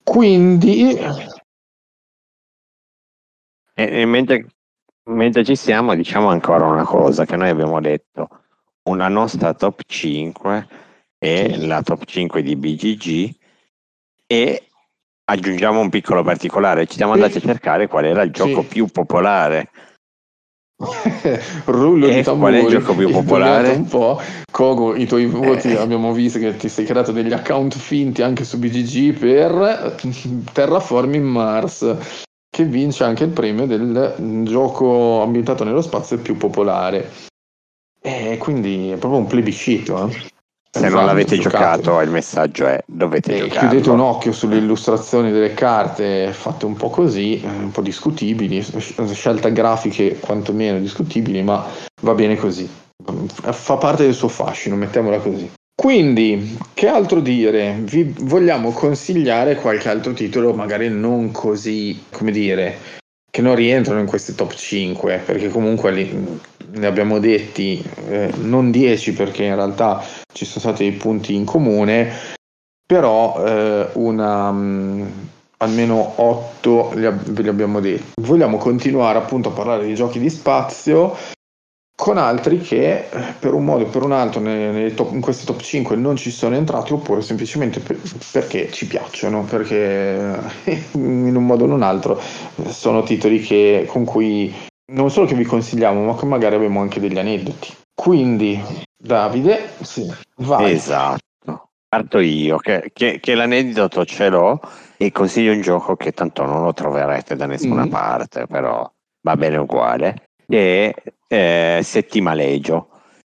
Quindi... E mentre, mentre ci siamo, diciamo ancora una cosa che noi abbiamo detto, una nostra top cinque è la top cinque di B G G, e aggiungiamo un piccolo particolare, ci siamo andati a cercare qual era il gioco sì. più popolare. Rullo e di tamburi, qual è il gioco più popolare? Un po', Kogo, i tuoi voti eh. abbiamo visto che ti sei creato degli account finti anche su B G G per Terraforming Mars, che vince anche il premio del gioco ambientato nello spazio più popolare. E quindi è proprio un plebiscito. Eh? Se non esatto, l'avete giocate. giocato, il messaggio è dovete giocare. Chiudete un occhio sulle illustrazioni delle carte fatte un po' così, un po' discutibili, scelte grafiche quantomeno discutibili, ma va bene così. Fa parte del suo fascino, mettiamola così. Quindi, che altro dire? Vi vogliamo consigliare qualche altro titolo, magari non così, come dire, che non rientrano in queste top cinque, perché comunque li, ne abbiamo detti eh, non dieci, perché in realtà ci sono stati dei punti in comune, però eh, una mh, almeno otto li, ab- li abbiamo detti. Vogliamo continuare appunto a parlare di giochi di spazio, con altri che per un modo o per un altro nelle, nelle top, in queste top cinque non ci sono entrati, oppure semplicemente per, perché ci piacciono, perché in un modo o in un altro sono titoli che, con cui non solo che vi consigliamo, ma che magari abbiamo anche degli aneddoti. Quindi Davide, sì, vai. Esatto, parto io che, che, che l'aneddoto ce l'ho e consiglio un gioco che tanto non lo troverete da nessuna mm-hmm. parte, però va bene uguale, che è eh, Settimo Legio.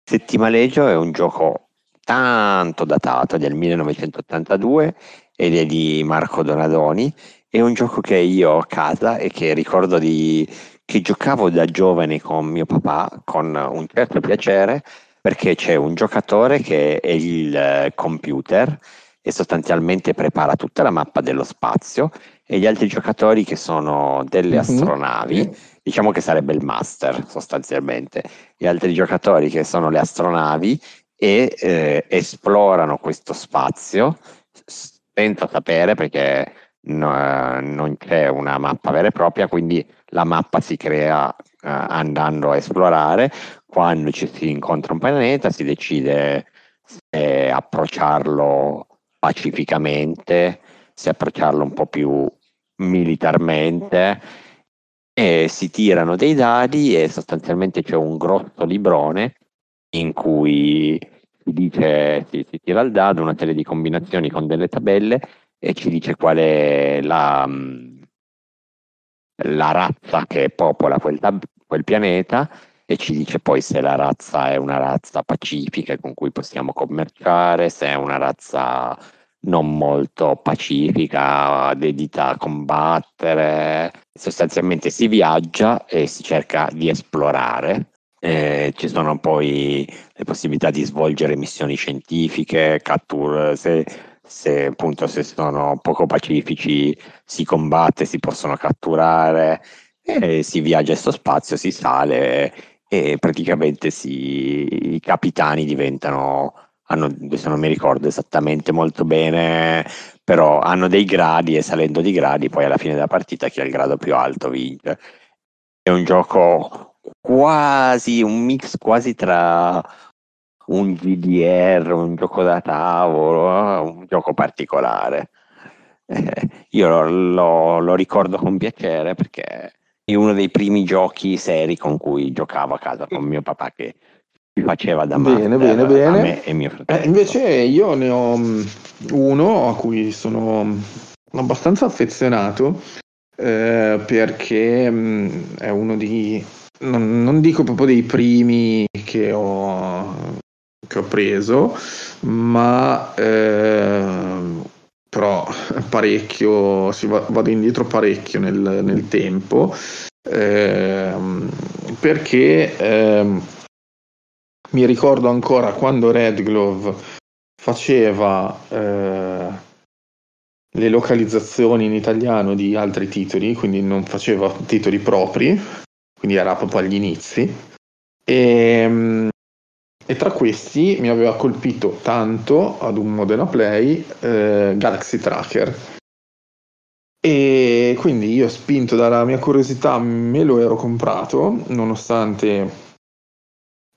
Settimo Legio è un gioco tanto datato, del millenovecentottantadue, ed è di Marco Donadoni. È un gioco che io ho a casa e che ricordo di che giocavo da giovane con mio papà con un certo piacere, perché c'è un giocatore che è il computer e sostanzialmente prepara tutta la mappa dello spazio, e gli altri giocatori che sono delle mm-hmm. astronavi, diciamo che sarebbe il master sostanzialmente, gli altri giocatori che sono le astronavi e eh, esplorano questo spazio senza sapere, perché no, non c'è una mappa vera e propria, quindi la mappa si crea andando a esplorare, quando ci si incontra un pianeta si decide se approcciarlo pacificamente, se approcciarlo un po' più militarmente, e si tirano dei dadi e sostanzialmente c'è un grosso librone in cui si dice, si, si tira il dado, una serie di combinazioni con delle tabelle, e ci dice qual è la, la razza che popola quel, tab- quel pianeta, e ci dice poi se la razza è una razza pacifica con cui possiamo commerciare, se è una razza non molto pacifica, dedita a combattere. Sostanzialmente si viaggia e si cerca di esplorare. Eh, ci sono poi le possibilità di svolgere missioni scientifiche, catture, se, se appunto se sono poco pacifici si combatte, si possono catturare, e si viaggia in sto spazio, si sale e praticamente si, i capitani diventano, hanno, adesso non mi ricordo esattamente molto bene, però hanno dei gradi, e salendo di gradi poi alla fine della partita chi ha il grado più alto vince. È un gioco quasi un mix quasi tra un G D R, un gioco da tavolo, un gioco particolare. Eh, io lo, lo, lo ricordo con piacere perché è uno dei primi giochi seri con cui giocavo a casa con mio papà, che mi faceva da master, bene, bene, bene. a me e mio fratello. Eh, invece io ne ho uno a cui sono abbastanza affezionato, eh, perché mh, è uno di... Non, non dico proprio dei primi che ho, che ho preso, ma eh, però parecchio, sì, vado indietro parecchio nel, nel tempo, eh, perché eh, mi ricordo ancora quando Red Glove faceva eh, le localizzazioni in italiano di altri titoli, quindi non faceva titoli propri, quindi era proprio agli inizi, e, e tra questi mi aveva colpito tanto ad un Modena Play eh, Galaxy Trucker, e quindi io, spinto dalla mia curiosità, me lo ero comprato, nonostante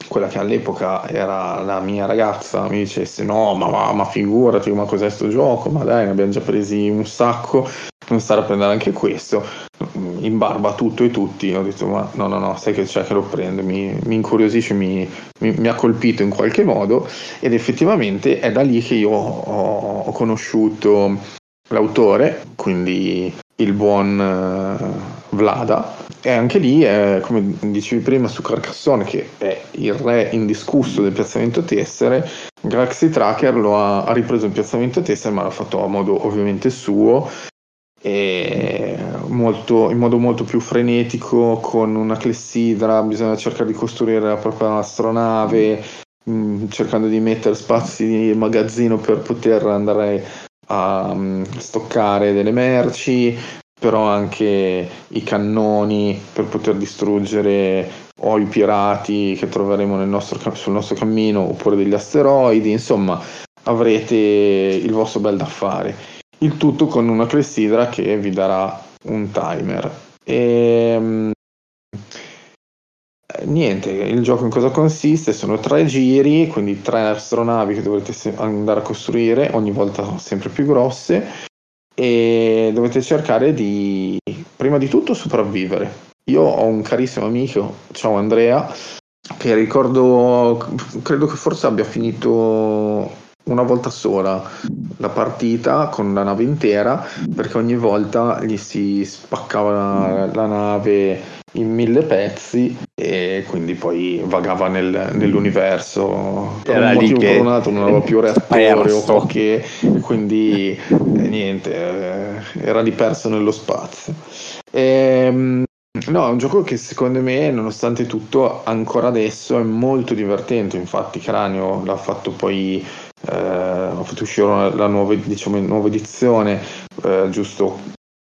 quella che all'epoca era la mia ragazza mi dicesse no, ma, ma, ma figurati, ma cos'è sto gioco, ma dai, ne abbiamo già presi un sacco, non stare a prendere anche questo, in barba tutto e tutti. Ho detto ma no no no, sai che c'è, che lo prendo, mi, mi incuriosisce, mi, mi, mi ha colpito in qualche modo, ed effettivamente è da lì che io ho, ho conosciuto l'autore, quindi il buon uh, Vlada, e anche lì eh, come dicevi prima su Carcassonne, che è il re indiscusso del piazzamento tessere, Galaxy Trucker lo ha, ha ripreso il piazzamento tessere, ma l'ha fatto a modo ovviamente suo, e molto, in modo molto più frenetico, con una clessidra, bisogna cercare di costruire la propria astronave, mh, cercando di mettere spazi di magazzino per poter andare a mh, stoccare delle merci, però anche i cannoni per poter distruggere o i pirati che troveremo nel nostro, sul nostro cammino, oppure degli asteroidi. Insomma, avrete il vostro bel da fare. Il tutto con una clessidra che vi darà un timer. E niente, il gioco in cosa consiste? Sono tre giri, quindi tre astronavi che dovete andare a costruire, ogni volta sempre più grosse, e dovete cercare di, prima di tutto, sopravvivere. Io ho un carissimo amico, ciao Andrea, che ricordo, credo che forse abbia finito una volta sola la partita con la nave intera, perché ogni volta gli si spaccava la, la nave in mille pezzi, e quindi poi vagava nel, nell'universo per un motivo che... per un altro, non aveva più reattore o qualche, quindi eh, niente, eh, era lì perso nello spazio. Ehm No, è un gioco che secondo me, nonostante tutto, ancora adesso è molto divertente. Infatti Cranio l'ha fatto poi, eh, ha fatto uscire una, la nuova, diciamo, nuova edizione eh, giusto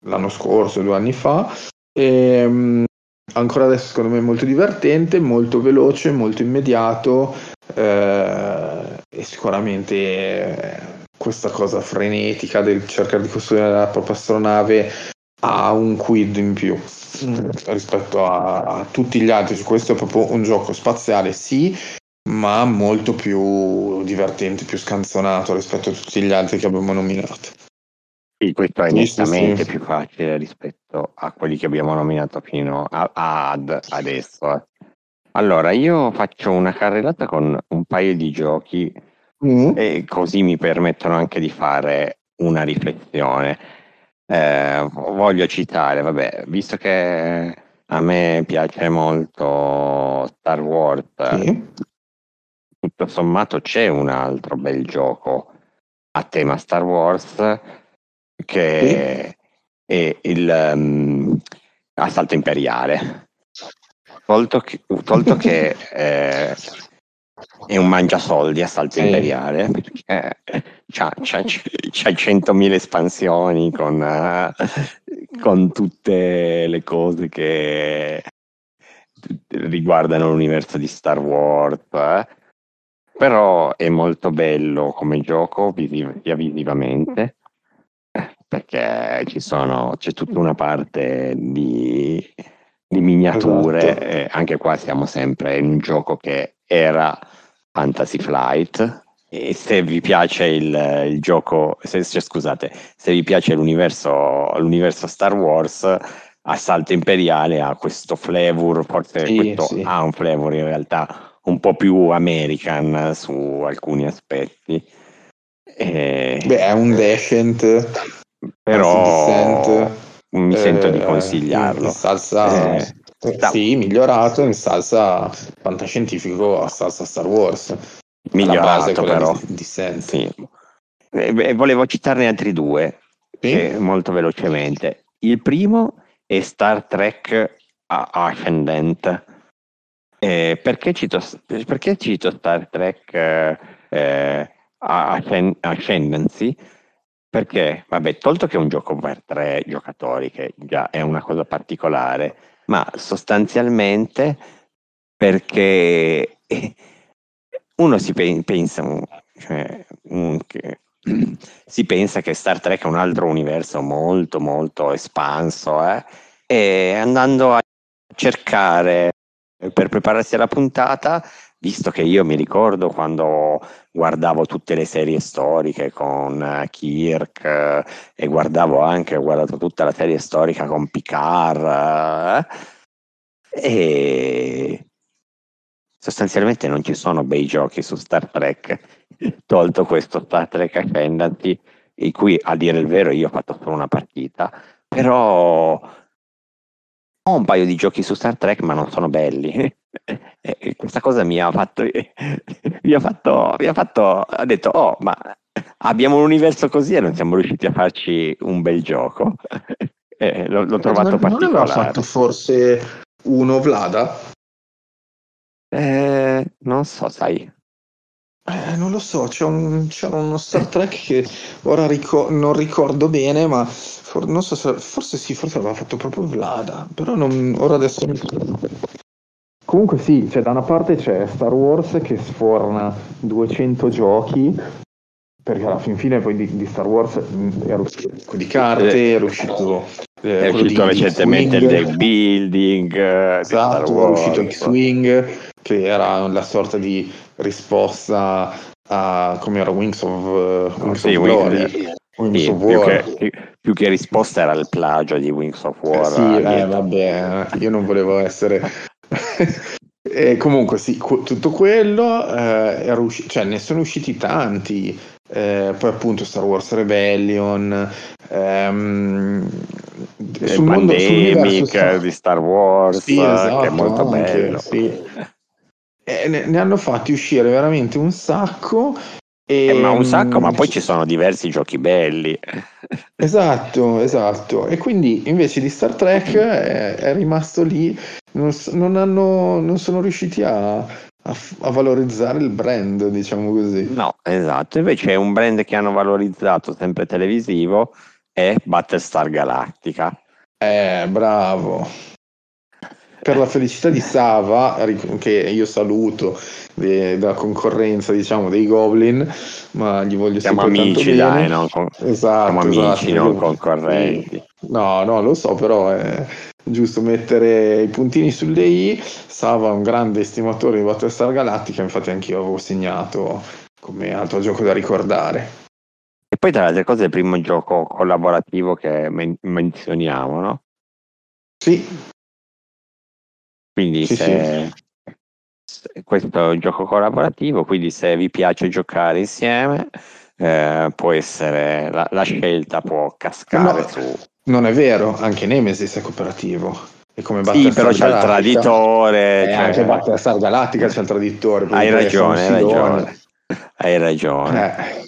l'anno scorso, due anni fa, e um, ancora adesso secondo me è molto divertente, molto veloce, molto immediato, eh, e sicuramente eh, questa cosa frenetica del cercare di costruire la propria astronave ha un quid in più mm. rispetto a, a tutti gli altri. Questo è proprio un gioco spaziale, sì, ma molto più divertente, più scanzonato rispetto a tutti gli altri che abbiamo nominato. Sì, questo è nettamente più facile rispetto a quelli che abbiamo nominato fino a, ad adesso. Allora, io faccio una carrellata con un paio di giochi mm. e così mi permettono anche di fare una riflessione. Eh, voglio citare, vabbè, visto che a me piace molto Star Wars, mm. tutto sommato c'è un altro bel gioco a tema Star Wars che sì. è il um, Assalto Imperiale, tolto che, tolto che eh, è un mangiasoldi Assalto sì. Imperiale, perché c'ha, c'ha, c'ha centomila espansioni con, uh, con tutte le cose che riguardano l'universo di Star Wars, eh. Però è molto bello come gioco visiv- sia visivamente, perché ci sono, c'è tutta una parte di, di miniature, esatto. E anche qua siamo sempre in un gioco che era Fantasy Flight, e se vi piace il, il gioco, se, cioè, scusate, se vi piace l'universo, l'universo Star Wars, Assalto Imperiale ha questo flavor, forse sì, questo sì. ha un flavor in realtà un po' più American su alcuni aspetti. Eh, Beh, è un Descent, però descent, mi sento eh, di consigliarlo. In salsa eh, sì, migliorato, in salsa fantascientifico, a salsa Star Wars. Migliorato però. Di, sì. eh, beh, volevo citarne altri due, sì? eh, molto velocemente. Il primo è Star Trek Ascendant. Eh, perché, cito, perché cito Star Trek eh, Ascendancy? Perché, vabbè, tolto che è un gioco per tre giocatori, che già è una cosa particolare, ma sostanzialmente perché uno si pensa, cioè, che, si pensa che Star Trek è un altro universo molto molto espanso, eh? E andando a cercare per prepararsi alla puntata, visto che io mi ricordo quando guardavo tutte le serie storiche con Kirk e guardavo anche, ho guardato tutta la serie storica con Picard, e sostanzialmente non ci sono bei giochi su Star Trek, tolto questo Star Trek Ascendancy, in cui a dire il vero io ho fatto solo una partita, però ho un paio di giochi su Star Trek ma non sono belli. E questa cosa mi ha fatto mi ha fatto mi ha fatto ha detto oh, ma abbiamo un universo così e non siamo riusciti a farci un bel gioco. E l'ho, l'ho trovato non, particolare. Non aveva fatto forse uno Vlada? Eh, non so, sai. Eh, non lo so, c'è un, c'era uno Star Trek che ora ricor- non ricordo bene, ma for- non so se, forse sì, forse aveva fatto proprio Vlada, però non, ora adesso mi... Comunque sì, cioè da una parte c'è Star Wars che sforna duecento giochi, perché alla fin fine poi di, di Star Wars era uscito di carte, era uscito... Eh, è uscito recentemente il deck building, esatto, di Star Wars. È uscito X-Wing, che era la sorta di risposta a come era Wings of, uh, Wings sì, of Glory sì, Wings sì, of più, War. Che, più che risposta era il plagio di Wings of War. Eh sì, eh, vabbè, io non volevo essere e comunque sì, cu- tutto quello eh, era usci- cioè ne sono usciti tanti. Eh, poi appunto Star Wars Rebellion, ehm, sul mondo, Pandemic di Star Wars, sì, esatto, che è molto anche, bello sì. eh, ne, ne hanno fatti uscire veramente un sacco e, eh, ma un sacco, ma poi ci sono diversi giochi belli. Esatto, esatto. E quindi invece di Star Trek è, è rimasto lì, non, non, hanno, non sono riusciti a a valorizzare il brand, diciamo così. No, esatto. Invece è un brand che hanno valorizzato, sempre televisivo, è Battlestar Galactica. Eh, bravo. Per la felicità di Sava, che io saluto de, della concorrenza, diciamo, dei Goblin, ma gli voglio sempre tanto bene. Siamo amici, dai, non con... esatto, siamo amici, esatto, non concorrenti. No, no, lo so, però è giusto mettere i puntini sulle i. Sava è un grande estimatore di Battlestar Galactica, infatti anch'io avevo segnato come altro gioco da ricordare. E poi tra le altre cose è il primo gioco collaborativo che men- menzioniamo, no? Sì. Quindi sì, se... sì. Questo è un gioco collaborativo, quindi se vi piace giocare insieme, eh, può essere la, la scelta può cascare no, su. Non è vero, anche Nemesis è cooperativo. È come sì, però c'è il traditore. Eh, cioè... Anche Battlestar Galactica c'è il traditore. Hai ragione, hai ragione. Hai ragione. Eh.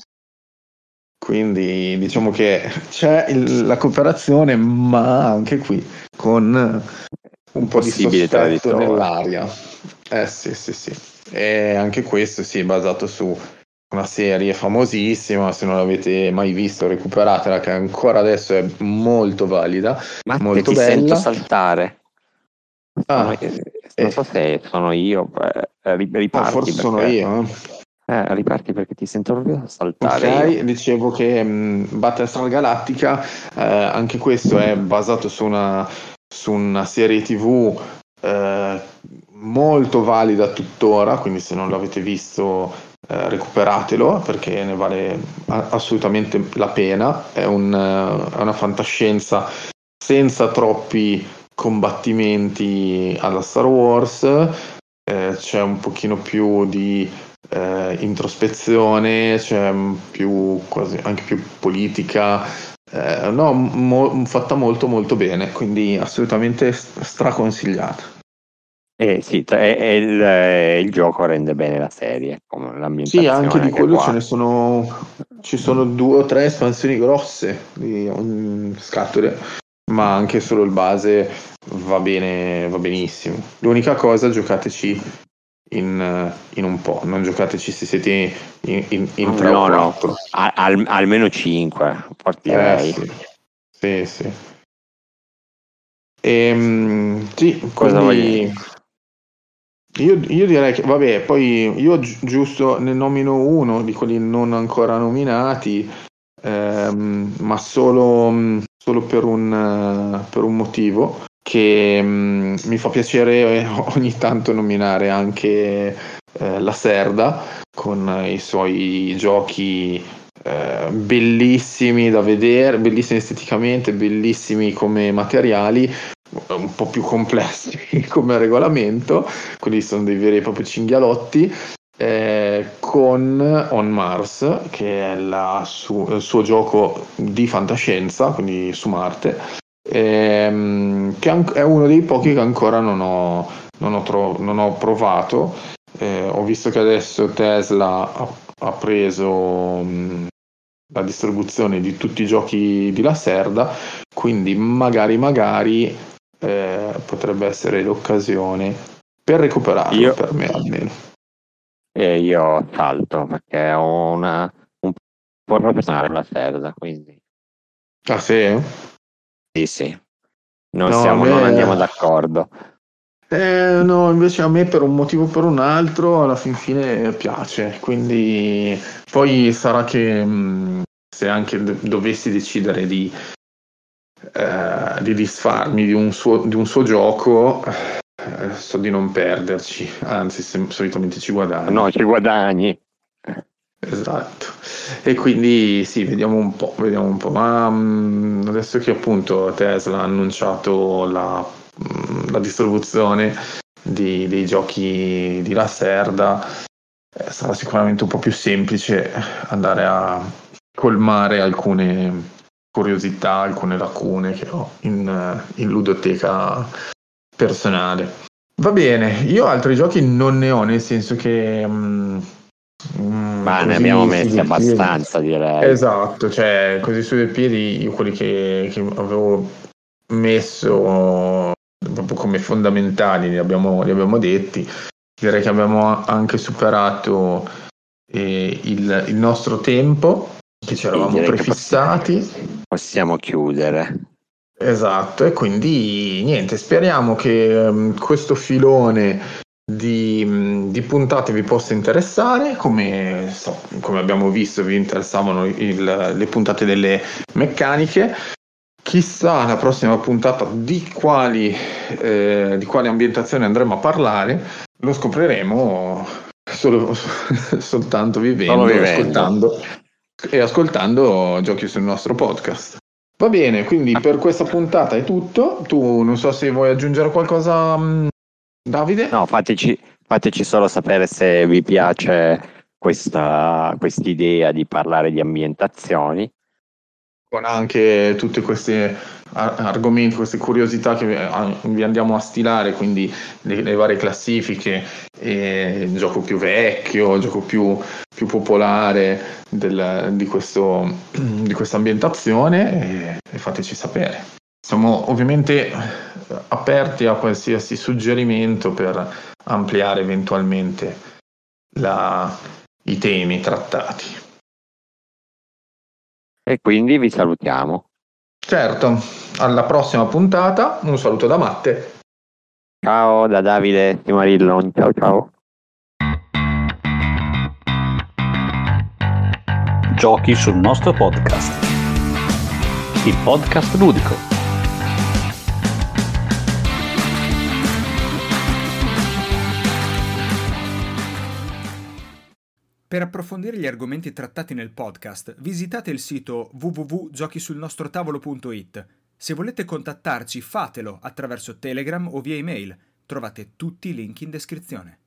Quindi diciamo che c'è il, la cooperazione, ma anche qui con un po' di sospetto nell'aria. Eh sì sì sì, e anche questo sì, è basato su una serie famosissima, se non l'avete mai visto recuperatela, che ancora adesso è molto valida, ma molto ti bella. Sento saltare. Ah, sono, eh, non so se sono io, eh, riparti ah, forse perché, sono io eh. Eh, riparti perché ti sento proprio saltare. Ok, io. Dicevo che mh, Battlestar Galactica, eh, anche questo mm. è basato su una, su una serie tv eh, molto valida tuttora, quindi se non l'avete visto eh, recuperatelo perché ne vale a- assolutamente la pena. È un, eh, una fantascienza senza troppi combattimenti alla Star Wars, eh, c'è un pochino più di eh, introspezione, c'è più, quasi anche più politica, eh, no, mo- fatta molto molto bene, quindi assolutamente straconsigliata. Eh sì, e il, eh, il gioco rende bene la serie, come l'ambientazione. Sì, anche di quello qua. Ce ne sono, ci sono due o tre espansioni grosse di um, scatole, ma anche solo il base va bene, va benissimo. L'unica cosa, giocateci in, in un po', non giocateci se siete in, in, in tre no, o quattro. No, al, almeno cinque, partirei. Eh, sì, sì. sì. Ehm, sì, cosa quindi... Io, io direi che, vabbè, poi io gi- giusto ne nomino uno di quelli non ancora nominati, ehm, ma solo, solo per, un, per un motivo, che ehm, mi fa piacere ogni tanto nominare anche eh, La Serda, con i suoi giochi eh, bellissimi da vedere, bellissimi esteticamente, bellissimi come materiali, un po' più complessi come regolamento, quindi sono dei veri e propri cinghialotti, eh, con On Mars, che è la su- il suo gioco di fantascienza, quindi su Marte, ehm, che an- è uno dei pochi che ancora non ho, non ho, tro- non ho provato. Eh, ho visto che adesso Tesla ha, ha preso... Mh, la distribuzione di tutti i giochi di La Serda, quindi magari magari eh, potrebbe essere l'occasione per recuperarlo, io, per me almeno. E io salto perché ho una, un po' personale La Serda, quindi. Ah sì? Sì sì, non, no, siamo, beh... non andiamo d'accordo. Eh, no, invece a me per un motivo o per un altro alla fin fine piace, quindi poi sarà che mh, se anche do- dovessi decidere di, eh, di disfarmi di un suo, di un suo gioco, eh, so di non perderci, anzi se, solitamente ci guadagni. No, ci guadagni. Esatto, e quindi sì, vediamo un po', vediamo un po', ma mh, adesso che appunto Tesla ha annunciato la... la distribuzione di, dei giochi di La Serda, eh, sarà sicuramente un po' più semplice andare a colmare alcune curiosità, alcune lacune che ho in, in ludoteca personale. Va bene, io altri giochi non ne ho, nel senso che mh, ma ne abbiamo messi abbastanza, direi. Esatto, cioè così su dei piedi io quelli che, che avevo messo proprio come fondamentali li abbiamo, li abbiamo detti. Direi che abbiamo anche superato eh, il, il nostro tempo che ci eravamo prefissati, possiamo, possiamo chiudere. Esatto, e quindi niente, speriamo che mh, questo filone di, mh, di puntate vi possa interessare, come, so, come abbiamo visto vi interessavano il, le puntate delle meccaniche. Chissà la prossima puntata di quali, eh, di quali ambientazioni andremo a parlare, lo scopriremo solo, soltanto vivendo, solo vivendo. Ascoltando, e ascoltando giochi sul nostro podcast. Va bene, quindi per questa puntata è tutto. Tu non so se vuoi aggiungere qualcosa, Davide? No, fateci, fateci solo sapere se vi piace questa quest'idea di parlare di ambientazioni. Con anche tutti questi argomenti, queste curiosità che vi andiamo a stilare, quindi le, le varie classifiche, eh, gioco più vecchio, gioco più, più popolare del, di, questo, di questa ambientazione, e, e fateci sapere. Siamo ovviamente aperti a qualsiasi suggerimento per ampliare eventualmente la, i temi trattati. E quindi vi salutiamo. Certo, alla prossima puntata. Un saluto da Matte. Ciao, da Davide di Marillon. Ciao ciao. Giochi sul nostro podcast. Il podcast ludico. Per approfondire gli argomenti trattati nel podcast, visitate il sito w w w punto giochi sul nostro tavolo punto i t. Se volete contattarci, fatelo attraverso Telegram o via email. Trovate tutti i link in descrizione.